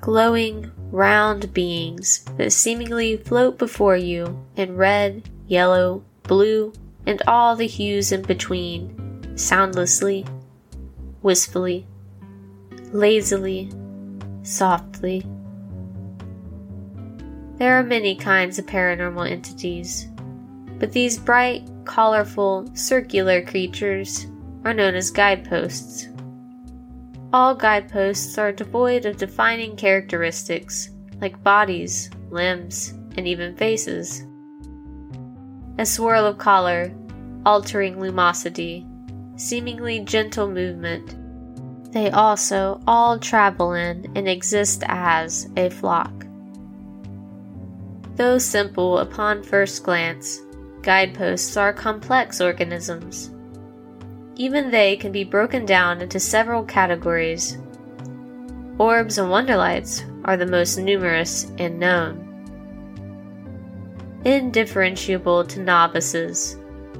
glowing, round beings that seemingly float before you in red, yellow, blue, and all the hues in between, soundlessly, wistfully, lazily, softly. There are many kinds of paranormal entities, but these bright, colorful, circular creatures are known as guideposts. All guideposts are devoid of defining characteristics, like bodies, limbs, and even faces. A swirl of color, altering lumosity, seemingly gentle movement. They also all travel in and exist as a flock. Though simple upon first glance, guideposts are complex organisms. Even they can be broken down into several categories. Orbs and wonderlights are the most numerous and known. Indifferentiable to novices,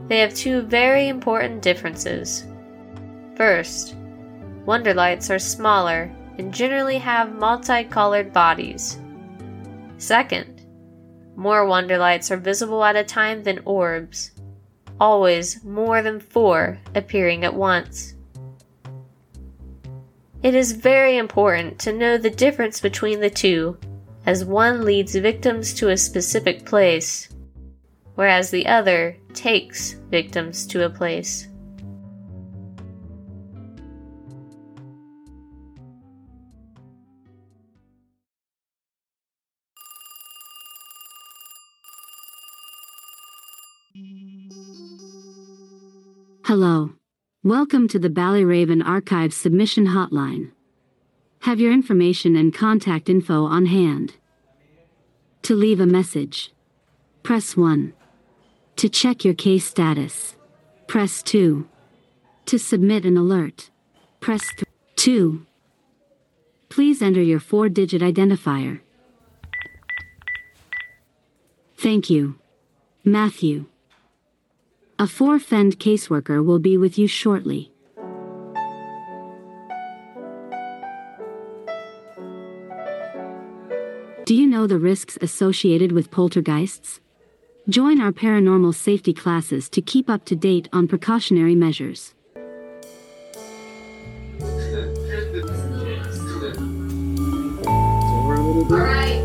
they have two very important differences. First, wonderlights are smaller and generally have multicolored bodies. Second, more wonderlights are visible at a time than orbs, always more than 4 appearing at once. It is very important to know the difference between the two, as one leads victims to a specific place, whereas the other takes victims to a place. Hello. Welcome to the Ballyraven Archive Submission Hotline. Have your information and contact info on hand. To leave a message, press 1. To check your case status, press 2. To submit an alert, press 2. Please enter your 4-digit identifier. Thank you. Matthew. A ForeFend caseworker will be with you shortly. Do you know the risks associated with poltergeists? Join our paranormal safety classes to keep up to date on precautionary measures. All right.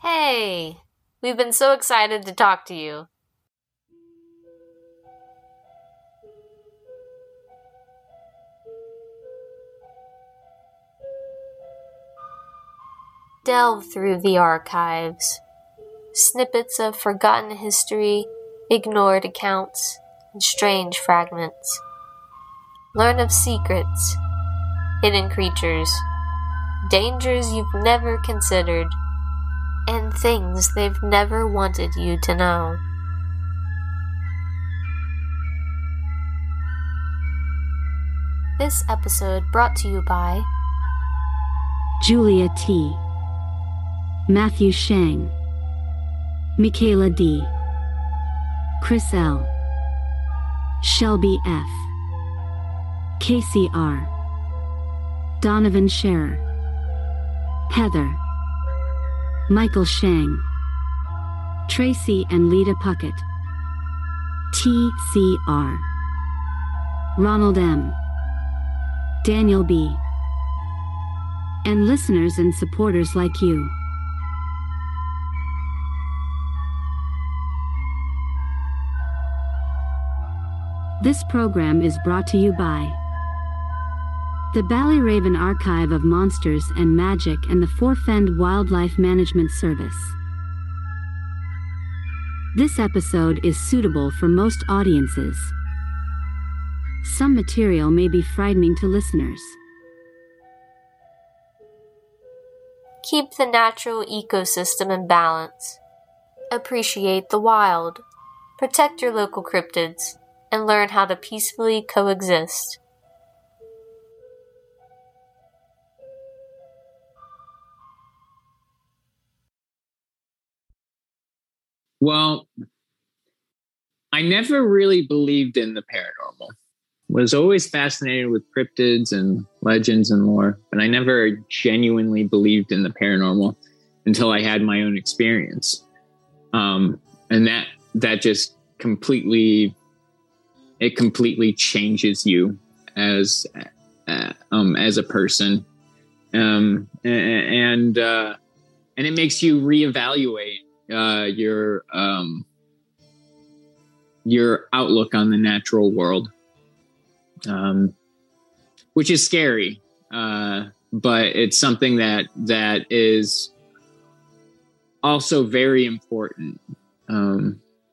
Hey! We've been so excited to talk to you. Delve through the archives. Snippets of forgotten history, ignored accounts, and strange fragments. Learn of secrets, hidden creatures, dangers you've never considered, and things they've never wanted you to know. This episode brought to you by Julia T., Matthew Shang, Michaela D., Chris L., Shelby F., Casey R., Donovan Scherer, Heather, Michael Shang, Tracy and Lita Puckett, T.C.R., Ronald M., Daniel B., and listeners and supporters like you. This program is brought to you by the Ballyraven Archive of Monsters and Magic and the ForeFend Wildlife Management Service. This episode is suitable for most audiences. Some material may be frightening to listeners. Keep the natural ecosystem in balance. Appreciate the wild. Protect your local cryptids, and learn how to peacefully coexist. Well, I never really believed in the paranormal. Was always fascinated with cryptids and legends and lore, but I never genuinely believed in the paranormal until I had my own experience. And that just completely changes you as a person. And it makes you reevaluate your outlook on the natural world. Which is scary, but it's something that is also very important,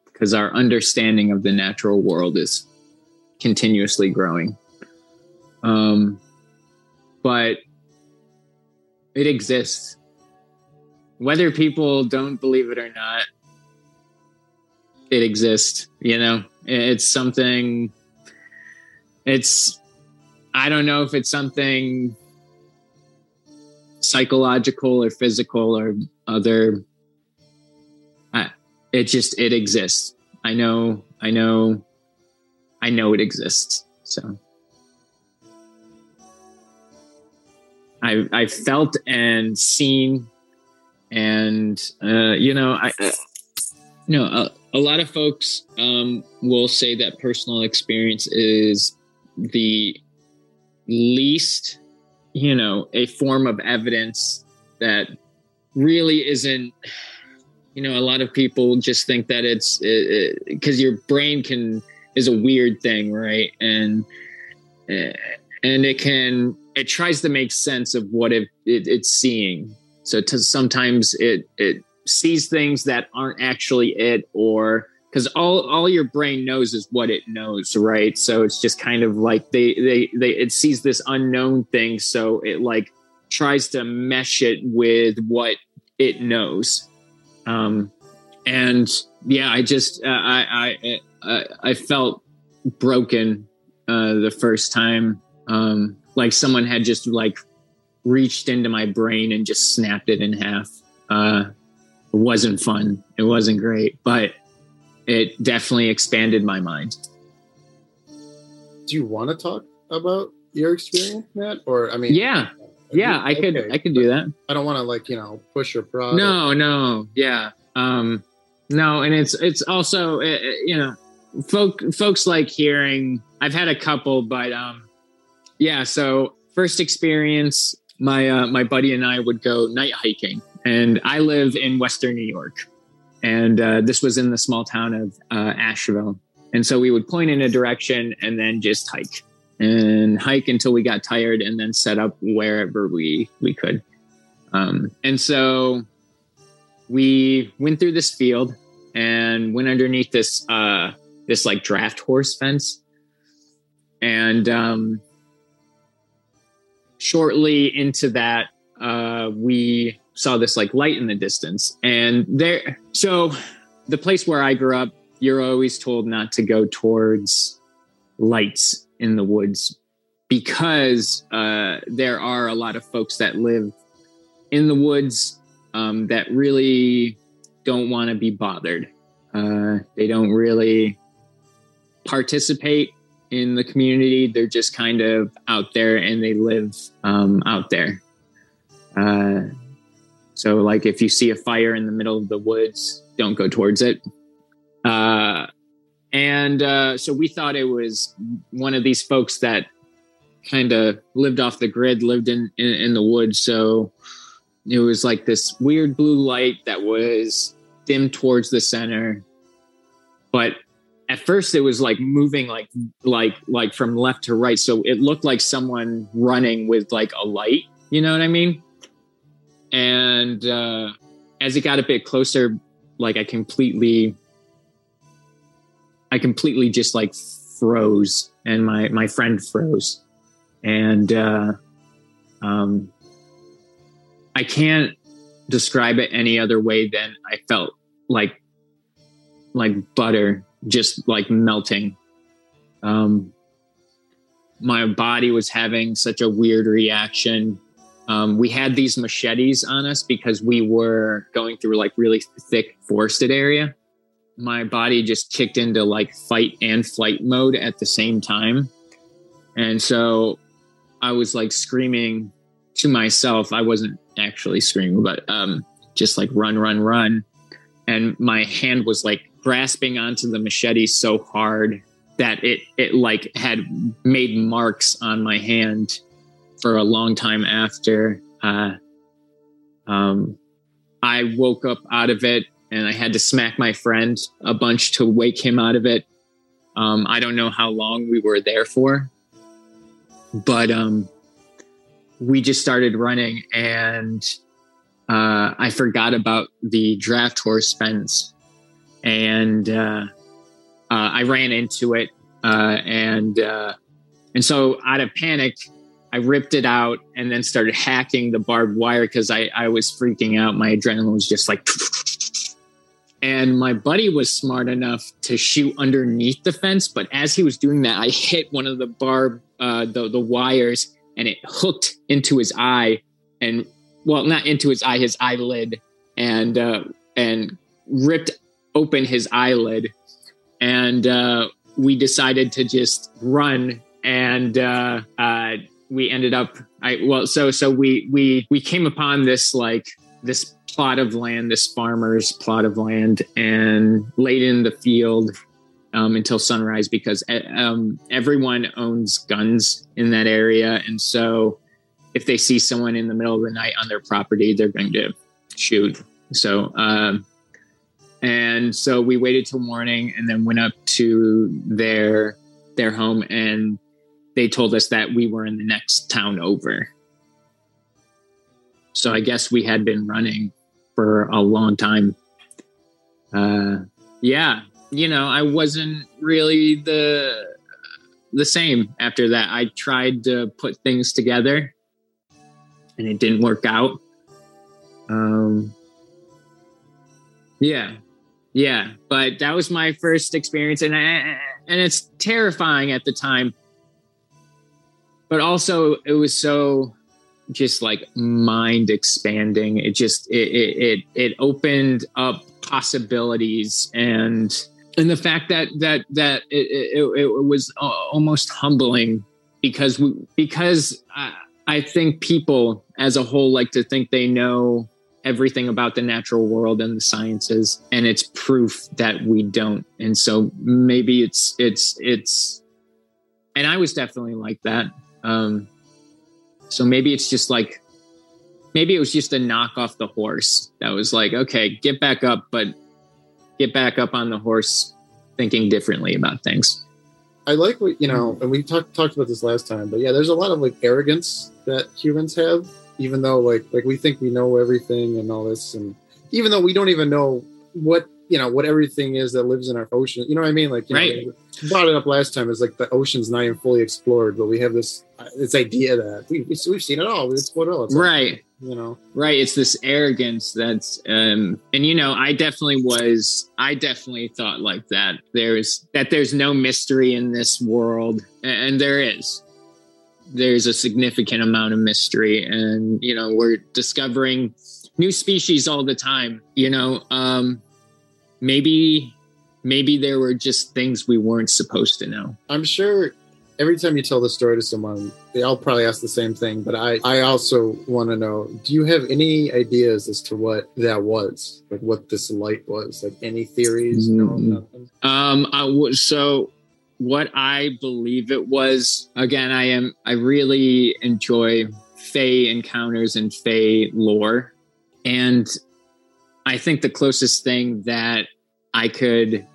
because our understanding of the natural world is continuously growing. But it exists, whether people don't believe it or not. It exists, you know. It's something. I don't know if it's something psychological or physical or other. It exists. I know it exists. So I've felt and seen, and, a lot of folks, will say that personal experience is the least, a form of evidence that really isn't, a lot of people just think that it's because your brain is a weird thing. Right. And it tries to make sense of what it's seeing. So sometimes it sees things that aren't actually it, or because all your brain knows is what it knows, right? So it's just kind of like it sees this unknown thing, so it like tries to mesh it with what it knows. I felt broken the first time, like someone had just like reached into my brain and just snapped it in half. It wasn't fun. It wasn't great, but it definitely expanded my mind. Do you want to talk about your experience, Matt? Or, I mean... Yeah. I could do that. I don't want to, push or prod. No. Yeah. No, and it's also, folks like hearing... I've had a couple, but, so first experience, my buddy and I would go night hiking. And I live in Western New York. And this was in the small town of Asheville. And so we would point in a direction and then just hike until we got tired, and then set up wherever we could. And so we went through this field and went underneath this like draft horse fence. And shortly into that, we saw this like light in the distance. And so the place where I grew up, you're always told not to go towards lights in the woods, because there are a lot of folks that live in the woods that really don't want to be bothered. They don't really participate in the community. They're just kind of out there, and they live out there. So like if you see a fire in the middle of the woods, don't go towards it. So we thought it was one of these folks that kind of lived off the grid, lived in the woods. So it was like this weird blue light that was dim towards the center. But at first it was like moving like from left to right. So it looked like someone running with like a light. You know what I mean? And as it got a bit closer, like I completely just like froze, and my friend froze, and I can't describe it any other way than I felt like butter just like melting. My body was having such a weird reaction. We had these machetes on us because we were going through like really thick forested area. my body just kicked into like fight and flight mode at the same time. And so I was like screaming to myself. I wasn't actually screaming, but just like run, run, run. And my hand was like grasping onto the machete so hard that it like had made marks on my hand for a long time after. I woke up out of it, and I had to smack my friend a bunch to wake him out of it. I don't know how long we were there for, but we just started running, and I forgot about the draft horse fence, and I ran into it, and so out of panic, I ripped it out and then started hacking the barbed wire because I was freaking out. My adrenaline was just like... And my buddy was smart enough to shoot underneath the fence. But as he was doing that, I hit one of the the wires, and it hooked into his eye. And, well, not into his eye, his eyelid. And ripped open his eyelid. And we decided to just run. And we ended up, we came upon this, like, this plot of land, this farmer's plot of land, and laid in the field until sunrise, because everyone owns guns in that area. And so if they see someone in the middle of the night on their property, they're going to shoot. So, and so we waited till morning and then went up to their home, and they told us that we were in the next town over. So I guess we had been running for a long time. Yeah, you know, I wasn't really the same after that. I tried to put things together, and it didn't work out. Yeah, but that was my first experience, and it's terrifying at the time. But also, it was so just like mind expanding. It just it opened up possibilities, and the fact that it was almost humbling, because I think people as a whole like to think they know everything about the natural world and the sciences, and it's proof that we don't. And so maybe it's and I was definitely like that. So maybe it's just like, maybe it was just a knock off the horse that was like, okay, get back up, but get back up on the horse thinking differently about things. I like what, you know, and we talked about this last time, but yeah, there's a lot of like arrogance that humans have, even though like we think we know everything and all this. And even though we don't even know what, you know, what everything is that lives in our ocean, you know what I mean? Like, you right. know, we brought it up last time. It's like the ocean's not even fully explored, but we have this idea that we've seen it all. We've explored it all. It's right. Like, you know, right. It's this arrogance that's, and you know, I definitely thought like that. There's no mystery in this world. And there's a significant amount of mystery, and, you know, we're discovering new species all the time, you know, Maybe there were just things we weren't supposed to know. I'm sure every time you tell the story to someone, they all probably ask the same thing. But I also want to know, do you have any ideas as to what that was? Like what this light was? Like any theories? No, nothing? So what I believe it was, again, I really enjoy Fae encounters and Fae lore. And I think the closest thing that I could,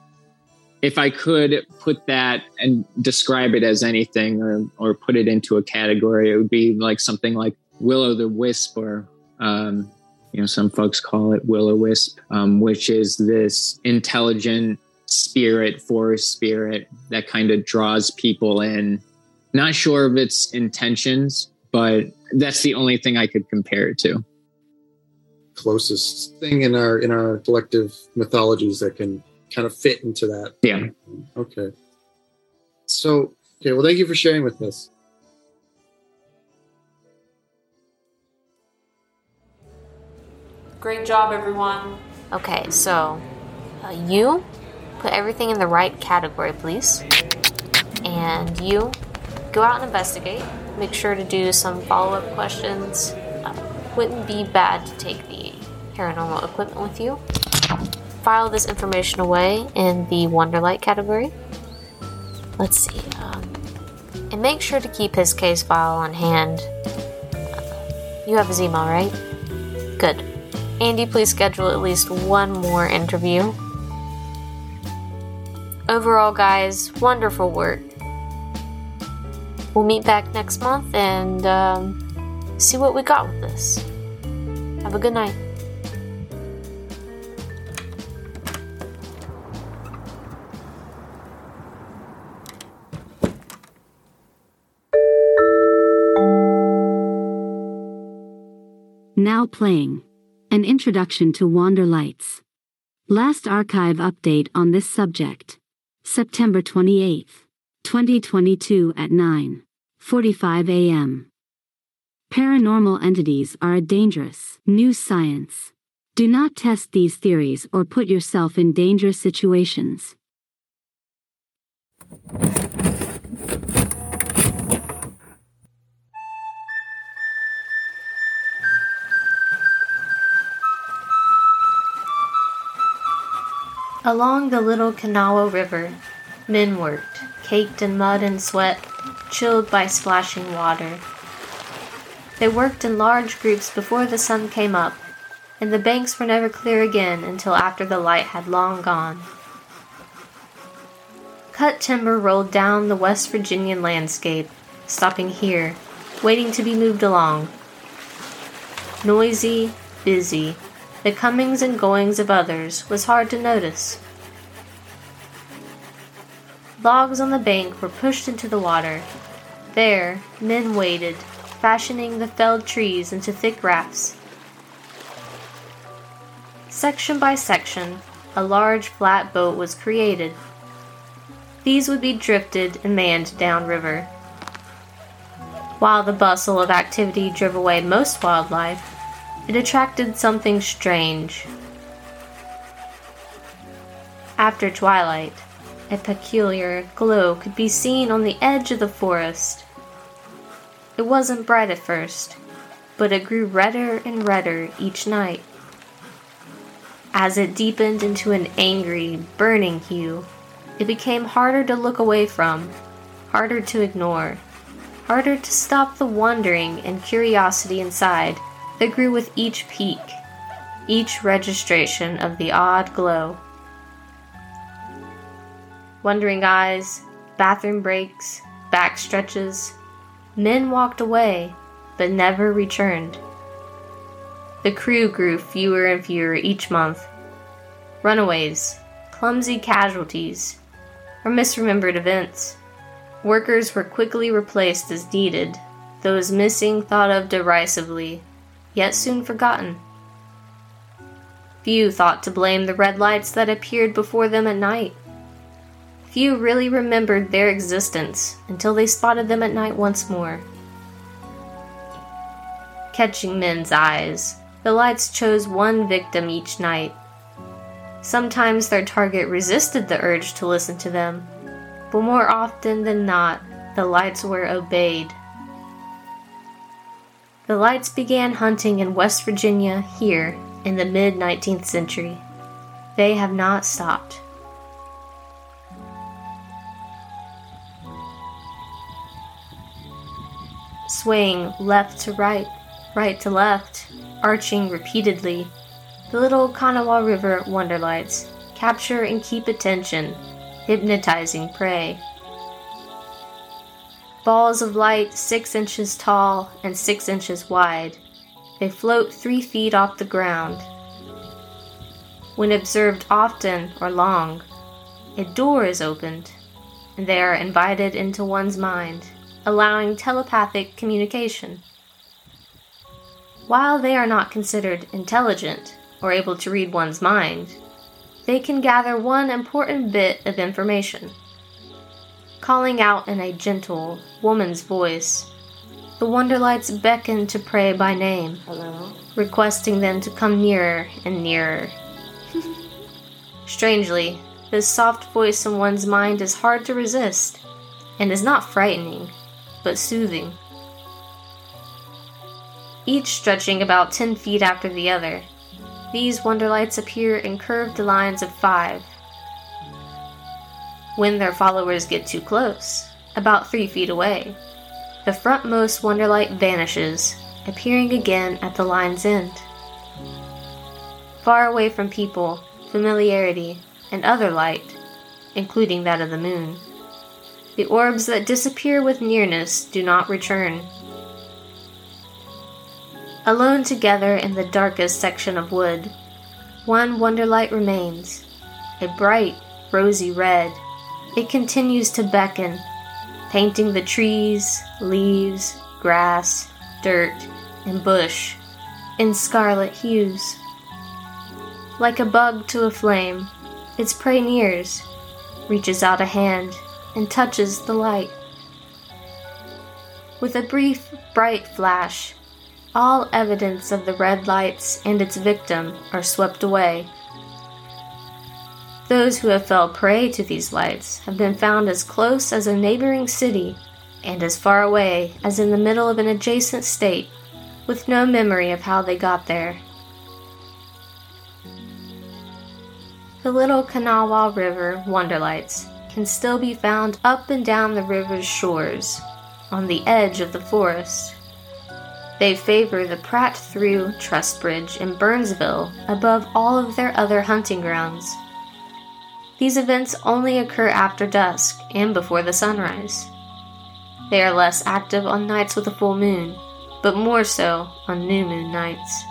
if I could put that and describe it as anything or put it into a category, it would be like something like Will-o-the-Wisp, or, you know, some folks call it Will-o-Wisp, which is this intelligent spirit, forest spirit that kind of draws people in. Not sure of its intentions, but that's the only thing I could compare it to. Closest thing in our collective mythologies that can kind of fit into that. Yeah. Okay. So, okay. Well, thank you for sharing with us. Great job, everyone. Okay. So you put everything in the right category, please. And you go out and investigate. Make sure to do some follow-up questions. Wouldn't be bad to take the paranormal equipment with you. File this information away in the Wonderlight category. Let's see. And make sure to keep his case file on hand. You have his email, right? Good. Andy, please schedule at least one more interview. Overall, guys, wonderful work. We'll meet back next month and see what we got with this. Have a good night. Now playing. An introduction to Wanderlights. Last archive update on this subject. September 28, 2022 at 9:45 a.m. Paranormal entities are a dangerous new science. Do not test these theories or put yourself in dangerous situations. Along the Little Kanawha River, men worked, caked in mud and sweat, chilled by splashing water. They worked in large groups before the sun came up, and the banks were never clear again until after the light had long gone. Cut timber rolled down the West Virginian landscape, stopping here, waiting to be moved along. Noisy, busy. The comings and goings of others was hard to notice. Logs on the bank were pushed into the water. There, men waited, fashioning the felled trees into thick rafts. Section by section, a large flat boat was created. These would be drifted and manned downriver. While the bustle of activity drove away most wildlife, it attracted something strange. After twilight, a peculiar glow could be seen on the edge of the forest. It wasn't bright at first, but it grew redder and redder each night. As it deepened into an angry, burning hue, it became harder to look away from, harder to ignore, harder to stop the wondering and curiosity inside that grew with each peak, each registration of the odd glow. Wondering eyes, bathroom breaks, back stretches, men walked away, but never returned. The crew grew fewer and fewer each month. Runaways, clumsy casualties, or misremembered events. Workers were quickly replaced as needed, those missing thought of derisively, yet soon forgotten. Few thought to blame the red lights that appeared before them at night. Few really remembered their existence until they spotted them at night once more. Catching men's eyes, the lights chose one victim each night. Sometimes their target resisted the urge to listen to them, but more often than not, the lights were obeyed. The lights began hunting in West Virginia here in the mid-19th century. They have not stopped. Swaying left to right, right to left, arching repeatedly, the Little Kanawha River Wonderlights capture and keep attention, hypnotizing prey. Balls of light 6 inches tall and 6 inches wide. They float 3 feet off the ground. When observed often or long, a door is opened, and they are invited into one's mind, allowing telepathic communication. While they are not considered intelligent or able to read one's mind, they can gather one important bit of information. Calling out in a gentle, woman's voice, the Wonderlights beckon to prey by name, hello, requesting them to come nearer and nearer. Strangely, The soft voice in one's mind is hard to resist, and is not frightening, but soothing. Each stretching about 10 feet after the other, these wonderlights appear in curved lines of 5. When their followers get too close, about 3 feet away, the frontmost wonderlight vanishes, appearing again at the line's end. Far away from people, familiarity, and other light, including that of the moon, the orbs that disappear with nearness do not return. Alone together in the darkest section of wood, one wonderlight remains, a bright, rosy red. It continues to beckon, painting the trees, leaves, grass, dirt, and bush in scarlet hues. Like a bug to a flame, its prey nears, reaches out a hand, and touches the light. With a brief, bright flash, all evidence of the red lights and its victim are swept away. Those who have fell prey to these lights have been found as close as a neighboring city and as far away as in the middle of an adjacent state, with no memory of how they got there. The Little Kanawha River wonderlights can still be found up and down the river's shores, on the edge of the forest. They favor the Pratt-Through Truss Bridge in Burnsville above all of their other hunting grounds. These events only occur after dusk and before the sunrise. They are less active on nights with a full moon, but more so on new moon nights.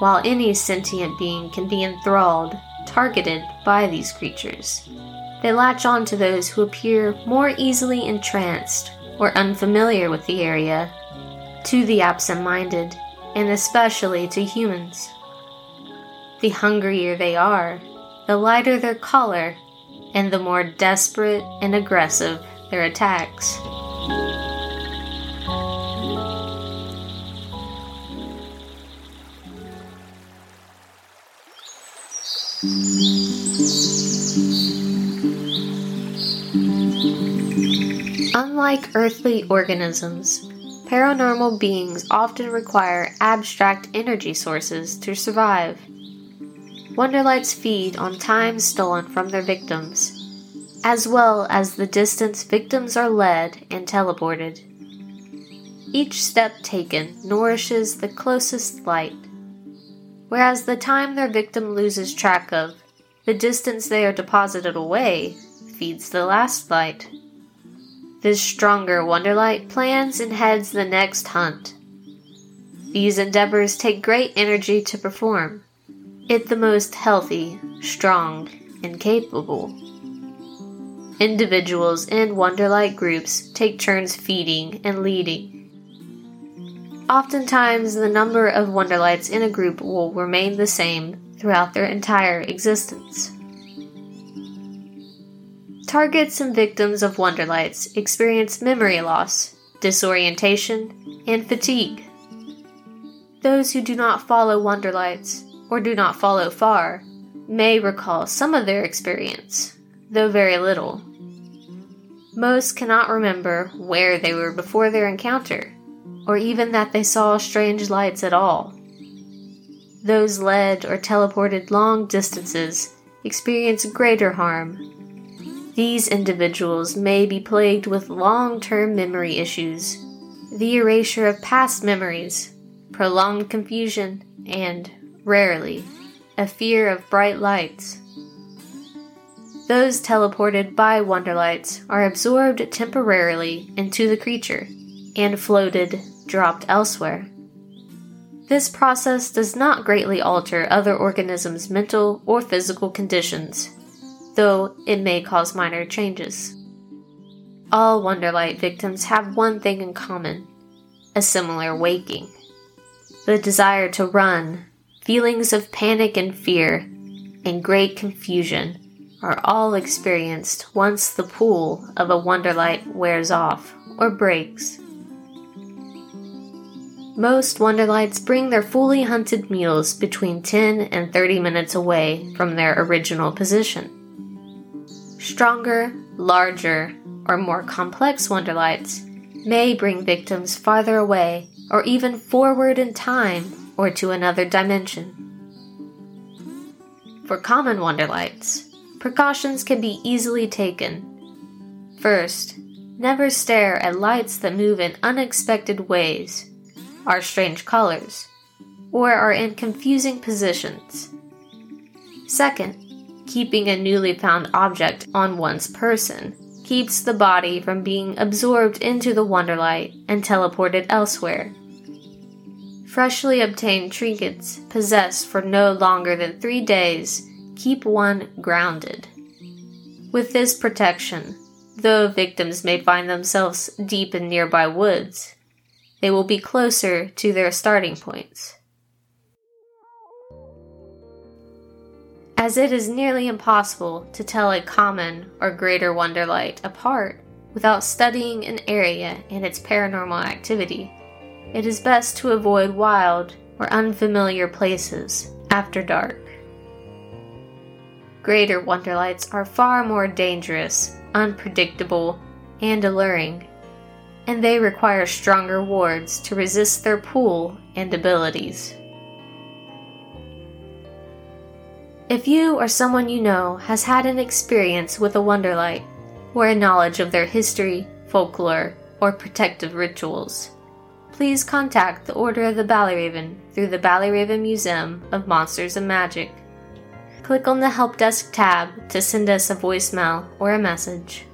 While any sentient being can be enthralled, targeted by these creatures, they latch on to those who appear more easily entranced or unfamiliar with the area, to the absent-minded, and especially to humans. The hungrier they are, the lighter their color, and the more desperate and aggressive their attacks. Unlike earthly organisms, paranormal beings often require abstract energy sources to survive. Wonderlights feed on time stolen from their victims, as well as the distance victims are led and teleported. Each step taken nourishes the closest light, whereas the time their victim loses track of, the distance they are deposited away, feeds the last light. This stronger wonderlight plans and heads the next hunt. These endeavors take great energy to perform, it the most healthy, strong, and capable. Individuals in wonderlight groups take turns feeding and leading. Oftentimes, the number of wonderlights in a group will remain the same throughout their entire existence. Targets and victims of wonderlights experience memory loss, disorientation, and fatigue. Those who do not follow wonderlights, or do not follow far, may recall some of their experience, though very little. Most cannot remember where they were before their encounter, or even that they saw strange lights at all. Those led or teleported long distances experience greater harm. These individuals may be plagued with long-term memory issues, the erasure of past memories, prolonged confusion, and, rarely, a fear of bright lights. Those teleported by wonderlights are absorbed temporarily into the creature, and floated, dropped elsewhere. This process does not greatly alter other organisms' mental or physical conditions, though it may cause minor changes. All wonderlight victims have one thing in common, a similar waking. The desire to run, feelings of panic and fear, and great confusion are all experienced once the pull of a wonderlight wears off or breaks. Most wonderlights bring their fully hunted meals between 10 and 30 minutes away from their original position. Stronger, larger, or more complex wonderlights may bring victims farther away or even forward in time or to another dimension. For common wonderlights, precautions can be easily taken. First, never stare at lights that move in unexpected ways, are strange colors, or are in confusing positions. Second, keeping a newly found object on one's person keeps the body from being absorbed into the wonderlight and teleported elsewhere. Freshly obtained trinkets possessed for no longer than 3 days keep one grounded. With this protection, though victims may find themselves deep in nearby woods, they will be closer to their starting points. As it is nearly impossible to tell a common or greater wonderlight apart without studying an area and its paranormal activity, it is best to avoid wild or unfamiliar places after dark. Greater wonderlights are far more dangerous, unpredictable, and alluring, and they require stronger wards to resist their pull and abilities. If you or someone you know has had an experience with a wonderlight, or a knowledge of their history, folklore, or protective rituals, please contact the Order of the Ballyraven through the Ballyraven Museum of Monsters and Magic. Click on the Help Desk tab to send us a voicemail or a message.